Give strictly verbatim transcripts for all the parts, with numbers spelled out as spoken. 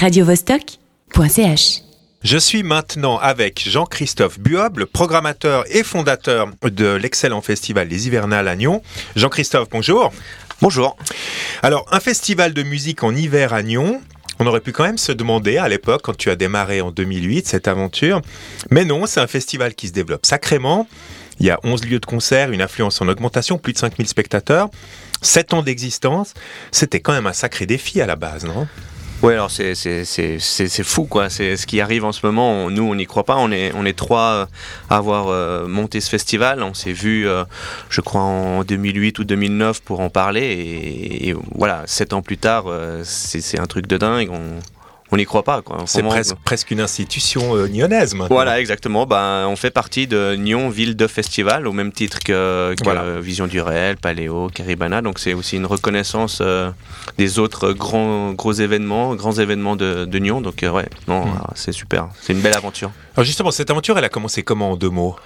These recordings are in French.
radio vostok point c h. Je suis maintenant avec Jean-Christophe Buob, le programmateur et fondateur de l'excellent festival Les Hivernales à Nyon. Jean-Christophe, bonjour. Bonjour. Alors, un festival de musique en hiver à Nyon, on aurait pu quand même se demander à l'époque, quand tu as démarré en deux mille huit, cette aventure. Mais non, c'est un festival qui se développe sacrément. Il y a onze lieux de concert, une affluence en augmentation, plus de cinq mille spectateurs, sept ans d'existence. C'était quand même un sacré défi à la base, non ? Ouais, alors c'est c'est c'est c'est c'est fou quoi. C'est ce qui arrive en ce moment. On, nous, on n'y croit pas. On est on est trois à avoir euh, monté ce festival. On s'est vu, euh, je crois, en deux mille huit ou deux mille neuf pour en parler. Et, et voilà, sept ans plus tard, euh, c'est c'est un truc de dingue. On, On n'y croit pas, quoi. C'est moment, presque, presque une institution euh, nyonnaise, maintenant. Voilà, exactement. Ben, on fait partie de Nyon, ville de festival, au même titre que, que voilà. Vision du Réel, Paléo, Caribana. Donc, c'est aussi une reconnaissance euh, des autres grands, gros événements, grands événements de, de Nyon. Donc, euh, ouais, non, mmh. c'est super. C'est une belle aventure. Alors, justement, cette aventure, elle a commencé comment, en deux mots ?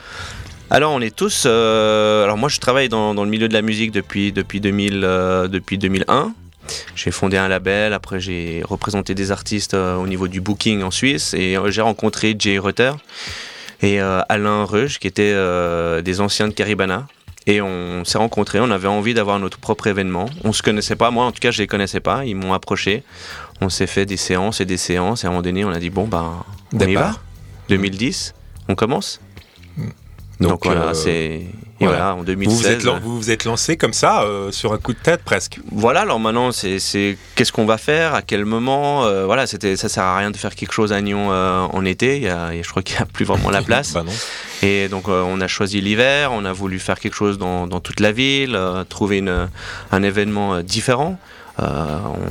Alors on est tous, euh, alors moi je travaille dans, dans le milieu de la musique depuis, depuis, deux mille, euh, depuis deux mille un, j'ai fondé un label, après j'ai représenté des artistes euh, au niveau du booking en Suisse et euh, j'ai rencontré Jay Reuter et euh, Alain Reuge qui étaient euh, des anciens de Caribana. Et on s'est rencontrés, on avait envie d'avoir notre propre événement. On se connaissait pas, moi en tout cas je les connaissais pas, ils m'ont approché. On s'est fait des séances et des séances et à un moment donné on a dit bon ben on Départ. y va, deux mille dix, on commence. Donc, Donc voilà, euh, c'est voilà. voilà en deux mille seize. Vous vous êtes, lan- vous vous êtes lancé comme ça, euh, sur un coup de tête presque. Voilà, alors maintenant c'est, c'est qu'est-ce qu'on va faire, à quel moment, euh, voilà, c'était ça sert à rien de faire quelque chose à Nyon euh, en été. Il y a, je crois qu'il y a plus vraiment la place. Bah non. Et donc euh, on a choisi l'hiver, on a voulu faire quelque chose dans, dans toute la ville, euh, trouver une, un événement différent. Euh,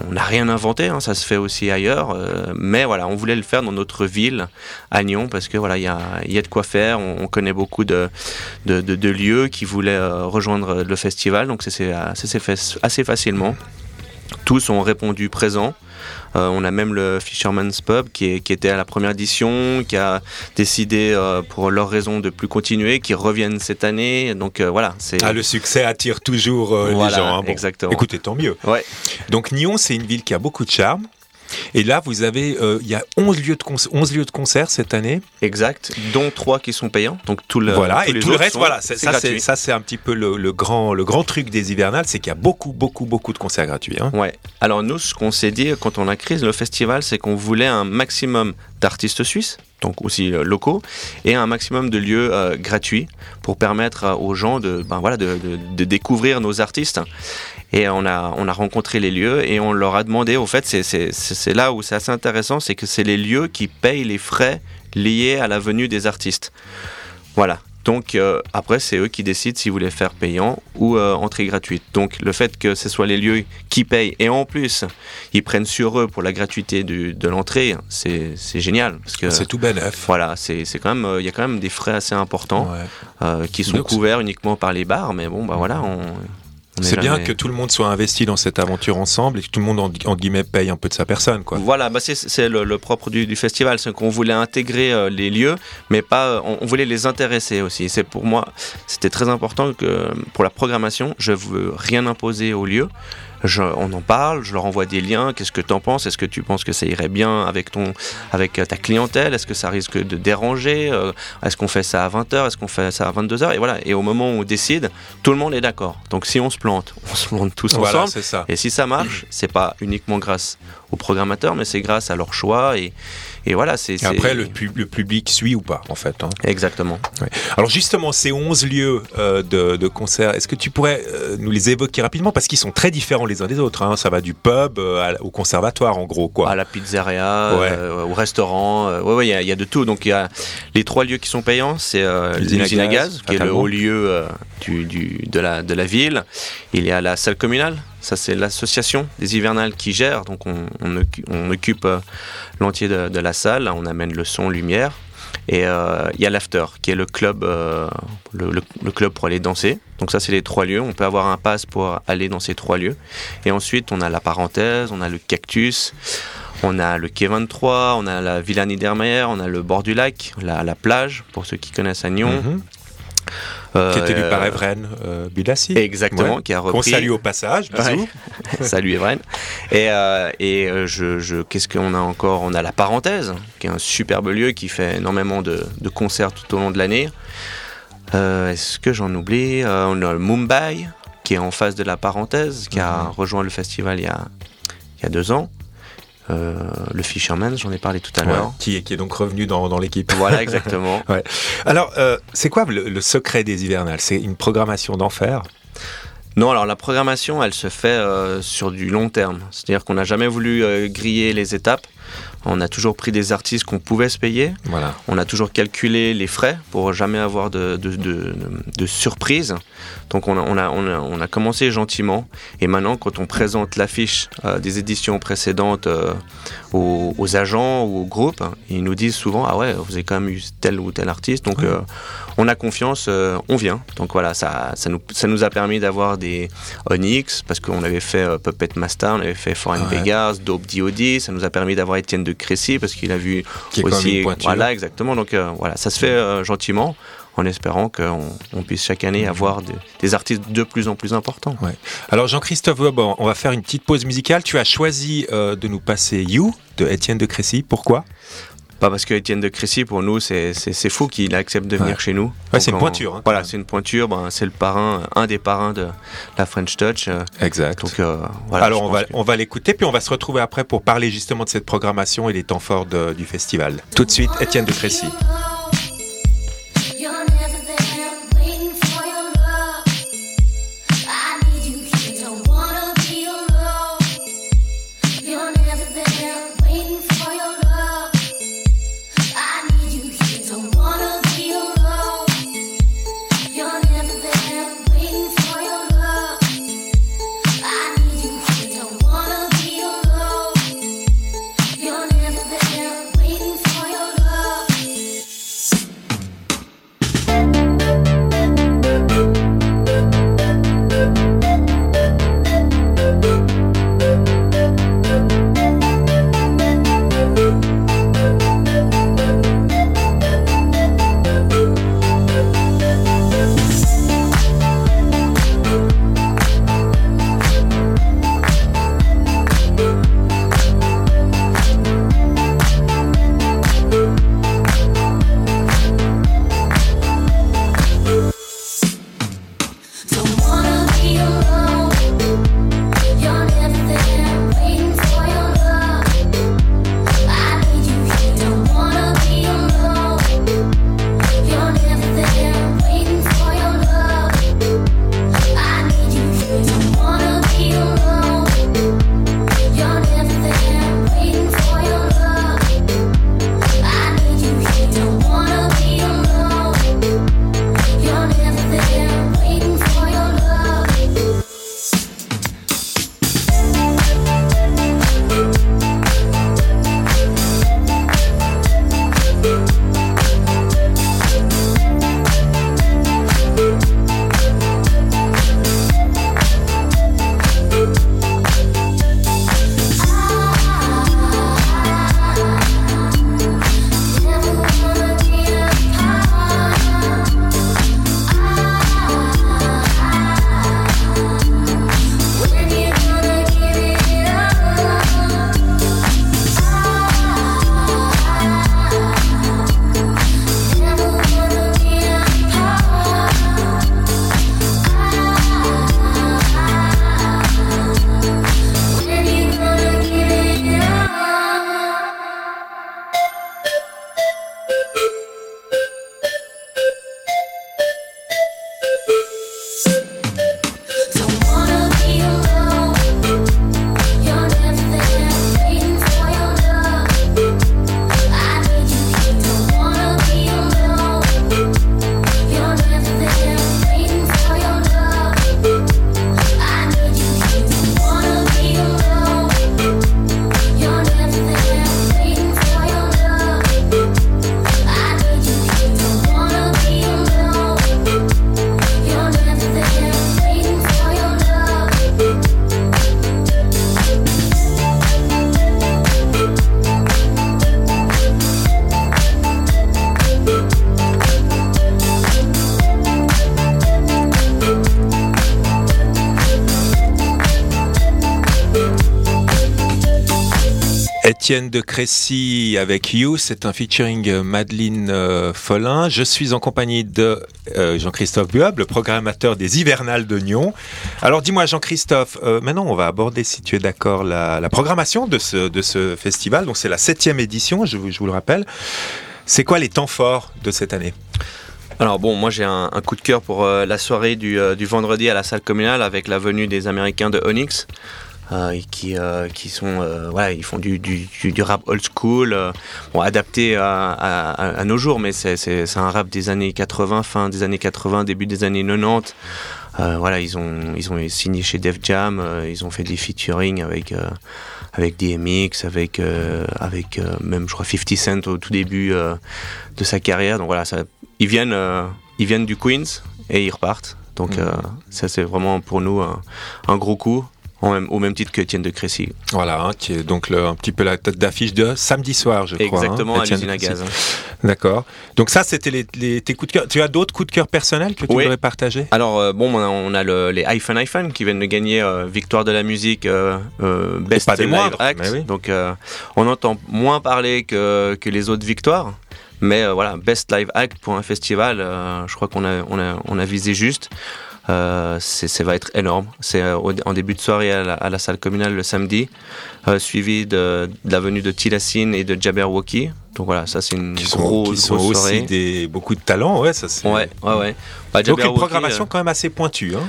on n'a rien inventé, hein, ça se fait aussi ailleurs, euh, mais voilà, on voulait le faire dans notre ville, à Nyon, parce que voilà, il y a, y a de quoi faire. On, on connaît beaucoup de, de, de, de lieux qui voulaient euh, rejoindre le festival, donc ça s'est, ça s'est fait assez facilement. Tous ont répondu présent. Euh, on a même le Fisherman's Pub qui, est, qui était à la première édition, qui a décidé euh, pour leur raison de plus continuer, qui reviennent cette année. Donc euh, voilà. C'est... Ah, le succès attire toujours euh, voilà, les gens. Hein. Bon, exactement. Écoutez, tant mieux. Ouais. Donc Nyon, c'est une ville qui a beaucoup de charme. Et là, vous avez, euh, il y a onze lieux de concerts, onze lieux de concert cette année. Exact. Dont trois qui sont payants. Donc tout le voilà tous et les tout le reste, sont, voilà. C'est, c'est ça, c'est, ça, c'est un petit peu le, le grand, le grand truc des hivernales, c'est qu'il y a beaucoup, beaucoup, beaucoup de concerts gratuits. Hein. Ouais. Alors nous, ce qu'on s'est dit quand on a créé le festival, c'est qu'on voulait un maximum d'artistes suisses, donc aussi locaux, et un maximum de lieux euh, gratuits pour permettre euh, aux gens de, ben, voilà, de, de, de découvrir nos artistes. Et on a, on a rencontré les lieux et on leur a demandé, au fait, c'est, c'est, c'est là où c'est assez intéressant, c'est que c'est les lieux qui payent les frais liés à la venue des artistes. Voilà. Donc euh, après, c'est eux qui décident s'ils voulaient faire payant ou euh, entrée gratuite. Donc le fait que ce soit les lieux qui payent et en plus, ils prennent sur eux pour la gratuité du, de l'entrée, c'est, c'est génial. Parce que, c'est tout bénef. Voilà, c'est, c'est quand même, il euh, y a quand même des frais assez importants ouais. euh, qui sont Donc, couverts c'est... uniquement par les bars, mais bon, bah voilà, on... C'est bien jamais... que tout le monde soit investi dans cette aventure ensemble et que tout le monde, en, en guillemets, paye un peu de sa personne, quoi. Voilà, bah c'est, c'est le, le propre du, du festival, c'est qu'on voulait intégrer euh, les lieux, mais pas, on, on voulait les intéresser aussi. C'est pour moi, c'était très important que pour la programmation, je veux rien imposer aux lieux. Je, on en parle, je leur envoie des liens, qu'est-ce que t'en penses, est-ce que tu penses que ça irait bien avec, ton, avec ta clientèle, est-ce que ça risque de déranger, euh, est-ce qu'on fait ça à vingt heures, est-ce qu'on fait ça à vingt-deux heures, et voilà, et au moment où on décide, tout le monde est d'accord, donc si on se plante, on se plante tous voilà, ensemble, c'est ça. Et si ça marche, c'est pas uniquement grâce aux programmateurs, mais c'est grâce à leur choix, et, et voilà, c'est... c'est... Et après, le, pub, le public suit ou pas, en fait. Hein. Exactement. Ouais. Alors justement, ces onze lieux euh, de, de concert, est-ce que tu pourrais euh, nous les évoquer rapidement, parce qu'ils sont très différents les les uns des autres, hein. Ça va du pub euh, au conservatoire en gros quoi. À la pizzeria, ouais. euh, au restaurant, euh, ouais ouais, il y, y a de tout. Donc il y a les trois lieux qui sont payants, c'est euh, l'usine à gaz qui est le haut lieu euh, du, du de la de la ville. Il y a la salle communale. Ça, c'est l'association des hivernales qui gère. Donc on, on, occu- on occupe euh, l'entier de, de la salle. On amène le son, lumière. Et il euh, y a l'after, qui est le club, euh, le, le, le club pour aller danser. Donc ça, c'est les trois lieux. On peut avoir un pass pour aller dans ces trois lieux. Et ensuite, on a la parenthèse, on a le cactus, on a le quai vingt-trois, on a la Villa Niedermeyer, on a le bord du lac, la, la plage, pour ceux qui connaissent à Nyon. Mm-hmm. Euh, qui est élu par Evren euh, Bilassi. Exactement, ouais, qui a repris. Qu'on salue au passage, bisous. Ouais. Salut Evren. Et, euh, et je, je, qu'est-ce qu'on a encore ? On a la parenthèse, qui est un superbe lieu qui fait énormément de, de concerts tout au long de l'année. Euh, est-ce que j'en oublie ? euh, On a Mumbai, qui est en face de la parenthèse, qui mmh. a rejoint le festival il y a, il y a deux ans. Euh, le Fisherman, j'en ai parlé tout à ouais, l'heure. Qui est, qui est donc revenu dans, dans l'équipe. Voilà, exactement. ouais. Alors, euh, c'est quoi le, le secret des hivernales ? C'est une programmation d'enfer ? Non, alors la programmation, elle se fait euh, sur du long terme. C'est-à-dire qu'on n'a jamais voulu euh, griller les étapes. On a toujours pris des artistes qu'on pouvait se payer. Voilà. On a toujours calculé les frais pour jamais avoir de, de, de, de surprise. Donc on a, on, a, on, a, on a commencé gentiment. Et maintenant, quand on présente l'affiche euh, des éditions précédentes euh, aux, aux agents ou aux groupes, ils nous disent souvent « Ah ouais, vous avez quand même eu tel ou tel artiste. » Donc oui. euh, on a confiance, euh, on vient. Donc voilà, ça, ça, nous, ça nous a permis d'avoir des Onyx, parce qu'on avait fait euh, Puppet Master, on avait fait Foreign ouais. Vegas, Dope D O D. Ça nous a permis d'avoir Étienne de Crécy, parce qu'il a vu aussi, voilà, exactement. Donc euh, voilà, ça se fait euh, gentiment, en espérant qu'on on puisse chaque année avoir de, des artistes de plus en plus importants. Ouais. Alors Jean-Christophe Buob, on va faire une petite pause musicale. Tu as choisi euh, de nous passer You de Étienne de Crécy. Pourquoi ? Pas parce que Étienne de Crécy, pour nous, c'est, c'est, c'est fou qu'il accepte de venir ouais. chez nous. Ouais, c'est, on, une pointure, hein, voilà, c'est une pointure. Voilà, ben, c'est une pointure. C'est le parrain, un des parrains de la French Touch. Euh, exact. Donc, euh, voilà, alors on va, que... on va l'écouter, puis on va se retrouver après pour parler justement de cette programmation et des temps forts de, du festival. Tout de suite, Étienne de Crécy. Étienne de Crécy avec You, c'est un featuring Madeleine euh, Folin. Je suis en compagnie de euh, Jean-Christophe Buob, le programmateur des Hivernales de Nyon. Alors dis-moi Jean-Christophe, euh, maintenant on va aborder, si tu es d'accord, la, la programmation de ce, de ce festival. Donc c'est la septième édition, je vous, je vous le rappelle. C'est quoi les temps forts de cette année ? Alors bon, moi j'ai un, un coup de cœur pour euh, la soirée du, euh, du vendredi à la salle communale avec la venue des Américains de Onyx. Euh, qui euh, qui sont euh, voilà, ils font du du du rap old school, euh, bon, adapté à, à à nos jours, mais c'est c'est c'est un rap des années quatre-vingts, fin des années quatre-vingts, début des années quatre-vingt-dix. Euh, voilà, ils ont ils ont signé chez Def Jam, euh, ils ont fait des featuring avec euh, avec D M X, avec euh, avec euh, même je crois cinquante Cent au tout début euh, de sa carrière. Donc voilà, ça, ils viennent euh, ils viennent du Queens et ils repartent. Donc mmh. euh, ça c'est vraiment pour nous un, un gros coup. Au même titre que Étienne de Crécy. Voilà, hein, qui est donc le, un petit peu la tête d'affiche de samedi soir, je crois. Exactement, hein, à l'usine à gaz. Hein. D'accord. Donc ça, c'était les, les, tes coups de cœur. Tu as d'autres coups de cœur personnels que tu voudrais partager ? Alors, euh, bon, on a, on a le, les iPhone iPhone qui viennent de gagner euh, Victoire de la Musique, euh, euh, Best Live moindres, Act. Oui. Donc, euh, on entend moins parler que, que les autres victoires. Mais euh, voilà, Best Live Act pour un festival, euh, je crois qu'on a, on a, on a visé juste. Euh, c'est, ça va être énorme. C'est euh, au, en début de soirée à la, à la salle communale le samedi, euh, suivi de, de la venue de Tilassine et de Jabberwocky. Donc voilà, ça c'est une qui sont, grosse, qui sont grosse soirée. Aussi des, beaucoup de talents, ouais, ça c'est. Ouais, ouais, ouais. Bah, donc une programmation euh... quand même assez pointue, hein.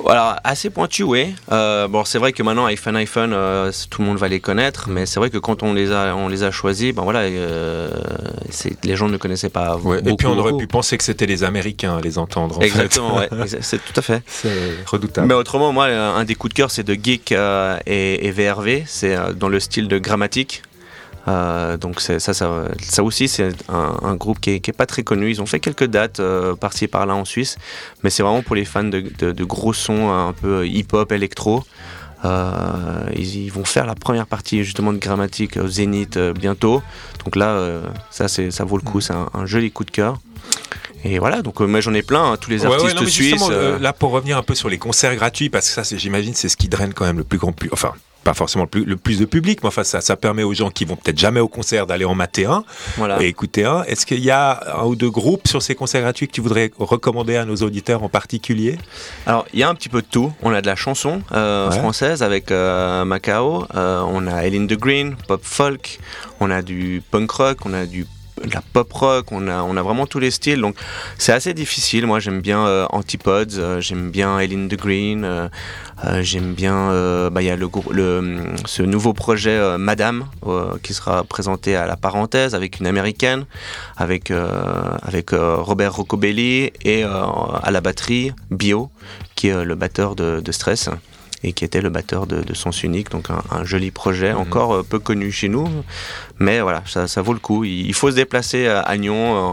Voilà, assez pointu, oui. Euh, bon, c'est vrai que maintenant, iPhone, iPhone, euh, tout le monde va les connaître, mais c'est vrai que quand on les a, on les a choisis, ben voilà, euh, c'est, les gens ne connaissaient pas ouais, beaucoup. Et puis on aurait pu penser que c'était les Américains à les entendre. En Exactement, fait. Ouais, c'est tout à fait. C'est redoutable. Mais autrement, moi, un des coups de cœur, c'est de Geek euh, et, et V R V, c'est euh, dans le style de Gramatik. Euh, donc c'est, ça, ça, ça aussi c'est un, un groupe qui est, qui est pas très connu. Ils ont fait quelques dates euh, par-ci par-là en Suisse, mais c'est vraiment pour les fans de, de, de gros sons un peu hip-hop, électro. Euh, ils, ils vont faire la première partie justement de Gramatik au Zénith euh, bientôt. Donc là, euh, ça, c'est, ça vaut le coup. C'est un, un joli coup de cœur. Et voilà, donc euh, moi j'en ai plein, hein, tous les artistes ouais, ouais, non, suisses. Euh, là, pour revenir un peu sur les concerts gratuits, parce que ça, c'est, j'imagine, c'est ce qui draine quand même le plus grand plus. Enfin, pas forcément le plus, le plus de public, mais enfin ça, ça permet aux gens qui vont peut-être jamais au concert d'aller en mater un voilà. et écouter un. Est-ce qu'il y a un ou deux groupes sur ces concerts gratuits que tu voudrais recommander à nos auditeurs en particulier ? Alors, il y a un petit peu de tout. On a de la chanson euh, ouais. française avec euh, Macao, euh, on a Hale in the Green, pop folk, on a du punk rock, on a du de la pop rock, on a, on a vraiment tous les styles, donc c'est assez difficile. Moi j'aime bien euh, Antipodes, euh, j'aime bien Hale in the Green, euh, euh, j'aime bien, euh, bah, y a le, le, ce nouveau projet euh, Madame euh, qui sera présenté à la parenthèse avec une américaine, avec, euh, avec euh, Robert Rocobelli et euh, à la batterie Bio qui est euh, le batteur de, de Stress. Et qui était le batteur de, de Sens Unique, donc un, un joli projet, mmh. encore euh, peu connu chez nous, mais voilà, ça, ça vaut le coup. Il, il faut se déplacer à, à Nyon, euh,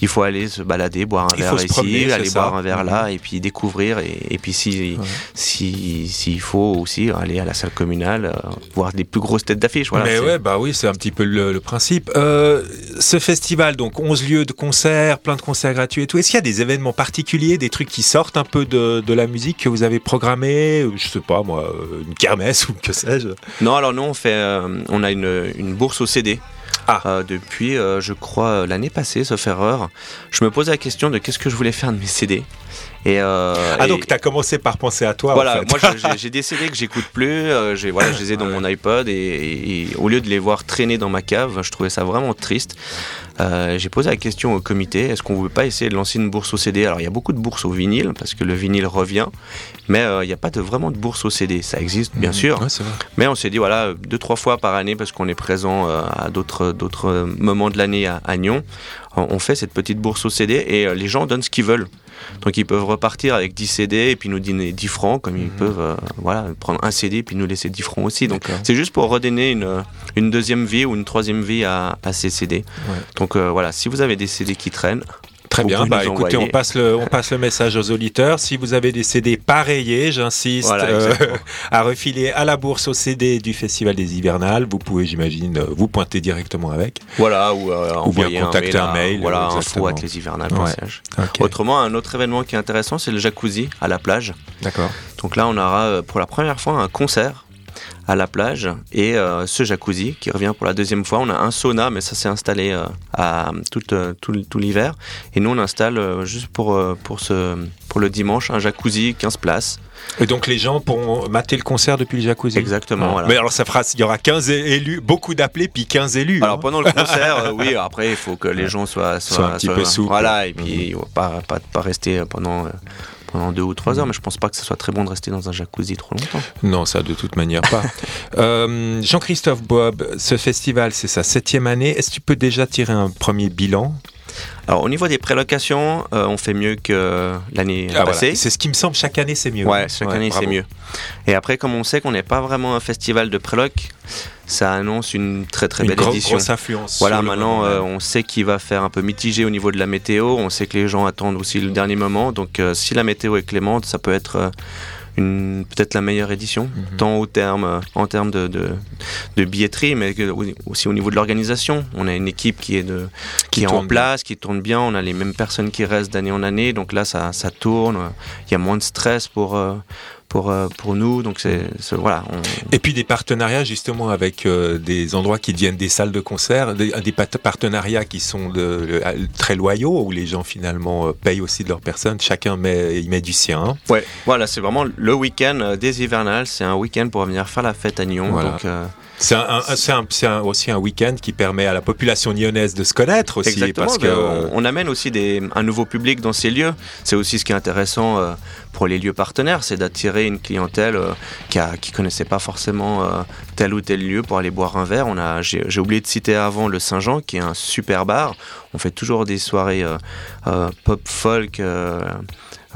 il faut aller se balader, boire un il verre ici, promener, aller boire ça. un verre mmh. là, et puis découvrir, et, et puis s'il ouais. si, si, si faut aussi aller à la salle communale, euh, voir des plus grosses têtes d'affiche. Voilà, mais ouais, bah oui, c'est un petit peu le, le principe. Euh, ce festival, donc onze lieux de concerts, plein de concerts gratuits et tout, est-ce qu'il y a des événements particuliers, des trucs qui sortent un peu de, de la musique que vous avez programmés ? Je sais pas. Pas moi, une kermesse ou que sais-je. Non, alors nous on fait, euh, on a une, une bourse au C D. Ah. Euh, depuis, euh, je crois l'année passée, sauf erreur, je me posais la question de qu'est-ce que je voulais faire de mes C D. Et euh, ah et donc t'as commencé par penser à toi. Voilà, en fait. Moi j'ai, j'ai des C D que j'écoute plus, euh, j'ai, voilà, je les ai dans ouais. mon iPod et, et, et au lieu de les voir traîner dans ma cave, je trouvais ça vraiment triste. Euh, j'ai posé la question au comité, est-ce qu'on ne veut pas essayer de lancer une bourse au C D ? Alors il y a beaucoup de bourses au vinyle parce que le vinyle revient, mais il euh, n'y a pas de, vraiment de bourse au C D. Ça existe bien mmh, sûr, ouais, mais on s'est dit voilà deux trois fois par année parce qu'on est présent euh, à d'autres d'autres moments de l'année à, à Nyon. On fait cette petite bourse au C D et les gens donnent ce qu'ils veulent. Donc ils peuvent repartir avec dix C D et puis nous donner dix francs, comme ils mmh. peuvent euh, voilà, prendre un C D et puis nous laisser dix francs aussi. Donc D'accord. c'est juste pour redonner une, une deuxième vie ou une troisième vie à, à ces C D. Ouais. Donc euh, voilà, si vous avez des C D qui traînent... Très bien, bah écoutez, on passe, le, on passe le message aux auditeurs. Si vous avez des C D pareillés, j'insiste, voilà, euh, à refiler à la bourse aux C D du Festival des Hivernales, vous pouvez, j'imagine, vous pointer directement avec. Voilà, ou, euh, ou bien contacter un mail. Un mail voilà, info avec les Hivernales. Ouais. Okay. Autrement, un autre événement qui est intéressant, c'est le jacuzzi à la plage. D'accord. Donc là, on aura pour la première fois un concert. à la plage, et euh, ce jacuzzi qui revient pour la deuxième fois. On a un sauna, mais ça s'est installé euh, à, tout, euh, tout, tout l'hiver, et nous on installe euh, juste pour, euh, pour, ce, pour le dimanche un jacuzzi quinze places. Et donc les gens pourront mater le concert depuis le jacuzzi. Exactement, ah, voilà. Mais alors ça fera, il y aura quinze élus, beaucoup d'appelés, puis quinze élus. Alors hein. Pendant le concert, euh, oui, après il faut que les gens soient, soient, soient un petit soient, peu souples. Voilà, et puis mmh. pas, pas, pas rester pendant... Euh, pendant deux ou trois heures, mais je pense pas que ce soit très bon de rester dans un jacuzzi trop longtemps. Non, ça de toute manière pas. euh, Jean-Christophe Buob, ce festival, c'est sa septième année. Est-ce que tu peux déjà tirer un premier bilan ? Alors au niveau des prélocations, euh, on fait mieux que euh, l'année ah, passée. Voilà. C'est ce qui me semble, chaque année c'est mieux. Ouais, chaque ouais, année bravo. C'est mieux. Et après, comme on sait qu'on n'est pas vraiment un festival de préloc, ça annonce une très très une belle gros, édition. Une grosse influence. Voilà, maintenant euh, on sait qu'il va faire un peu mitigé au niveau de la météo, on sait que les gens attendent aussi le dernier moment, donc euh, si la météo est clémente, ça peut être euh, une, peut-être la meilleure édition, mm-hmm. tant au terme, euh, en termes de, de, de billetterie, mais aussi au niveau de l'organisation. On a une équipe qui est, de, qui qui est en place, bien. Qui tourne bien, on a les mêmes personnes qui restent d'année en année, donc là ça, ça tourne, il y a moins de stress pour... Euh, Pour, pour nous, donc c'est, c'est voilà. On... Et puis des partenariats justement avec euh, des endroits qui deviennent des salles de concert, des, des partenariats qui sont de, de, très loyaux, où les gens finalement payent aussi de leur personne, chacun met, il met du sien. Ouais, voilà, c'est vraiment le week-end des hivernales, c'est un week-end pour venir faire la fête à Nyon. Voilà. Donc, euh... C'est, un, un, c'est, un, c'est un, aussi un week-end qui permet à la population nyonnaise de se connaître aussi. Exactement, parce que on, on amène aussi des, un nouveau public dans ces lieux. C'est aussi ce qui est intéressant euh, pour les lieux partenaires, c'est d'attirer une clientèle euh, qui ne connaissait pas forcément euh, tel ou tel lieu pour aller boire un verre. On a, j'ai, j'ai oublié de citer avant le Saint-Jean qui est un super bar. On fait toujours des soirées euh, euh, pop-folk... Euh,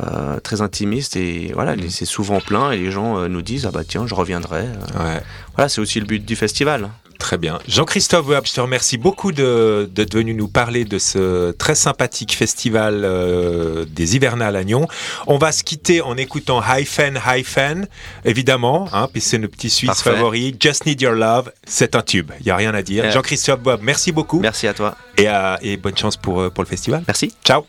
Euh, très intimiste et voilà, mmh. c'est souvent plein et les gens euh, nous disent ah bah tiens je reviendrai. Euh, ouais. Voilà, c'est aussi le but du festival. Très bien. Jean-Christophe Buob, je te remercie beaucoup de, d'être venu nous parler de ce très sympathique festival euh, des hivernales à Nyon. On va se quitter en écoutant Hyphen Hyphen, évidemment, hein, puis c'est nos petits Suisses favoris. Just Need Your Love, c'est un tube, il n'y a rien à dire. Ouais. Jean-Christophe Buob, merci beaucoup. Merci à toi. Et, euh, et bonne chance pour, pour le festival. Merci. Ciao.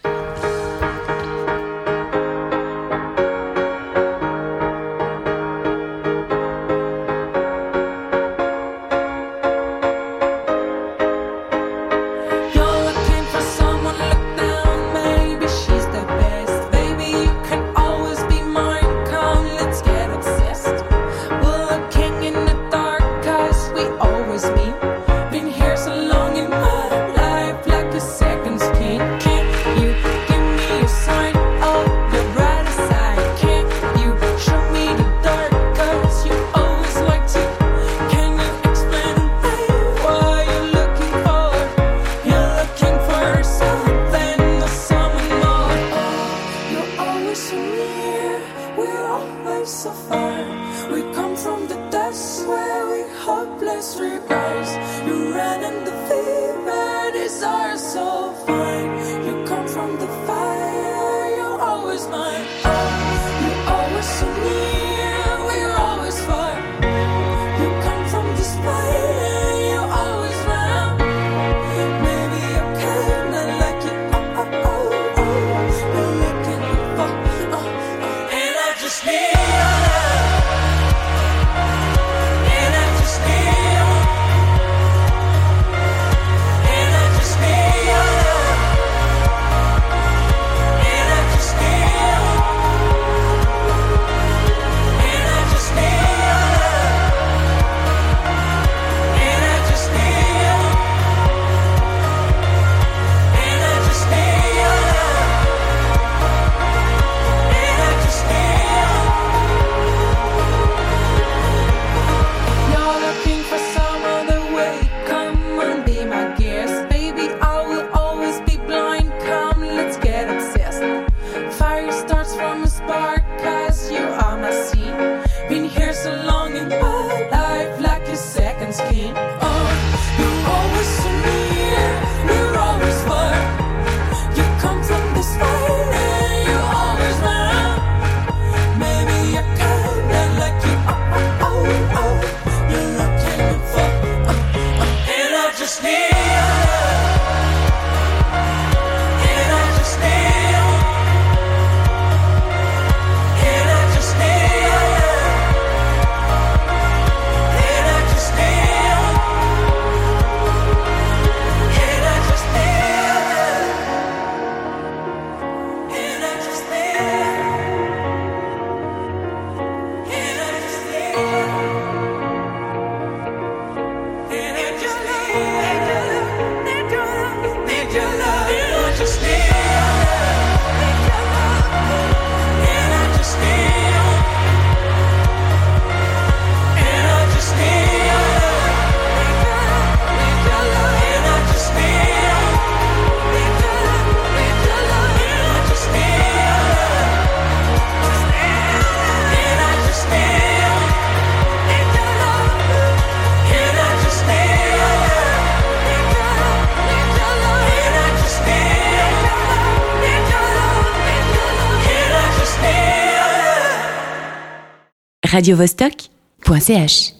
radio vostok point c h.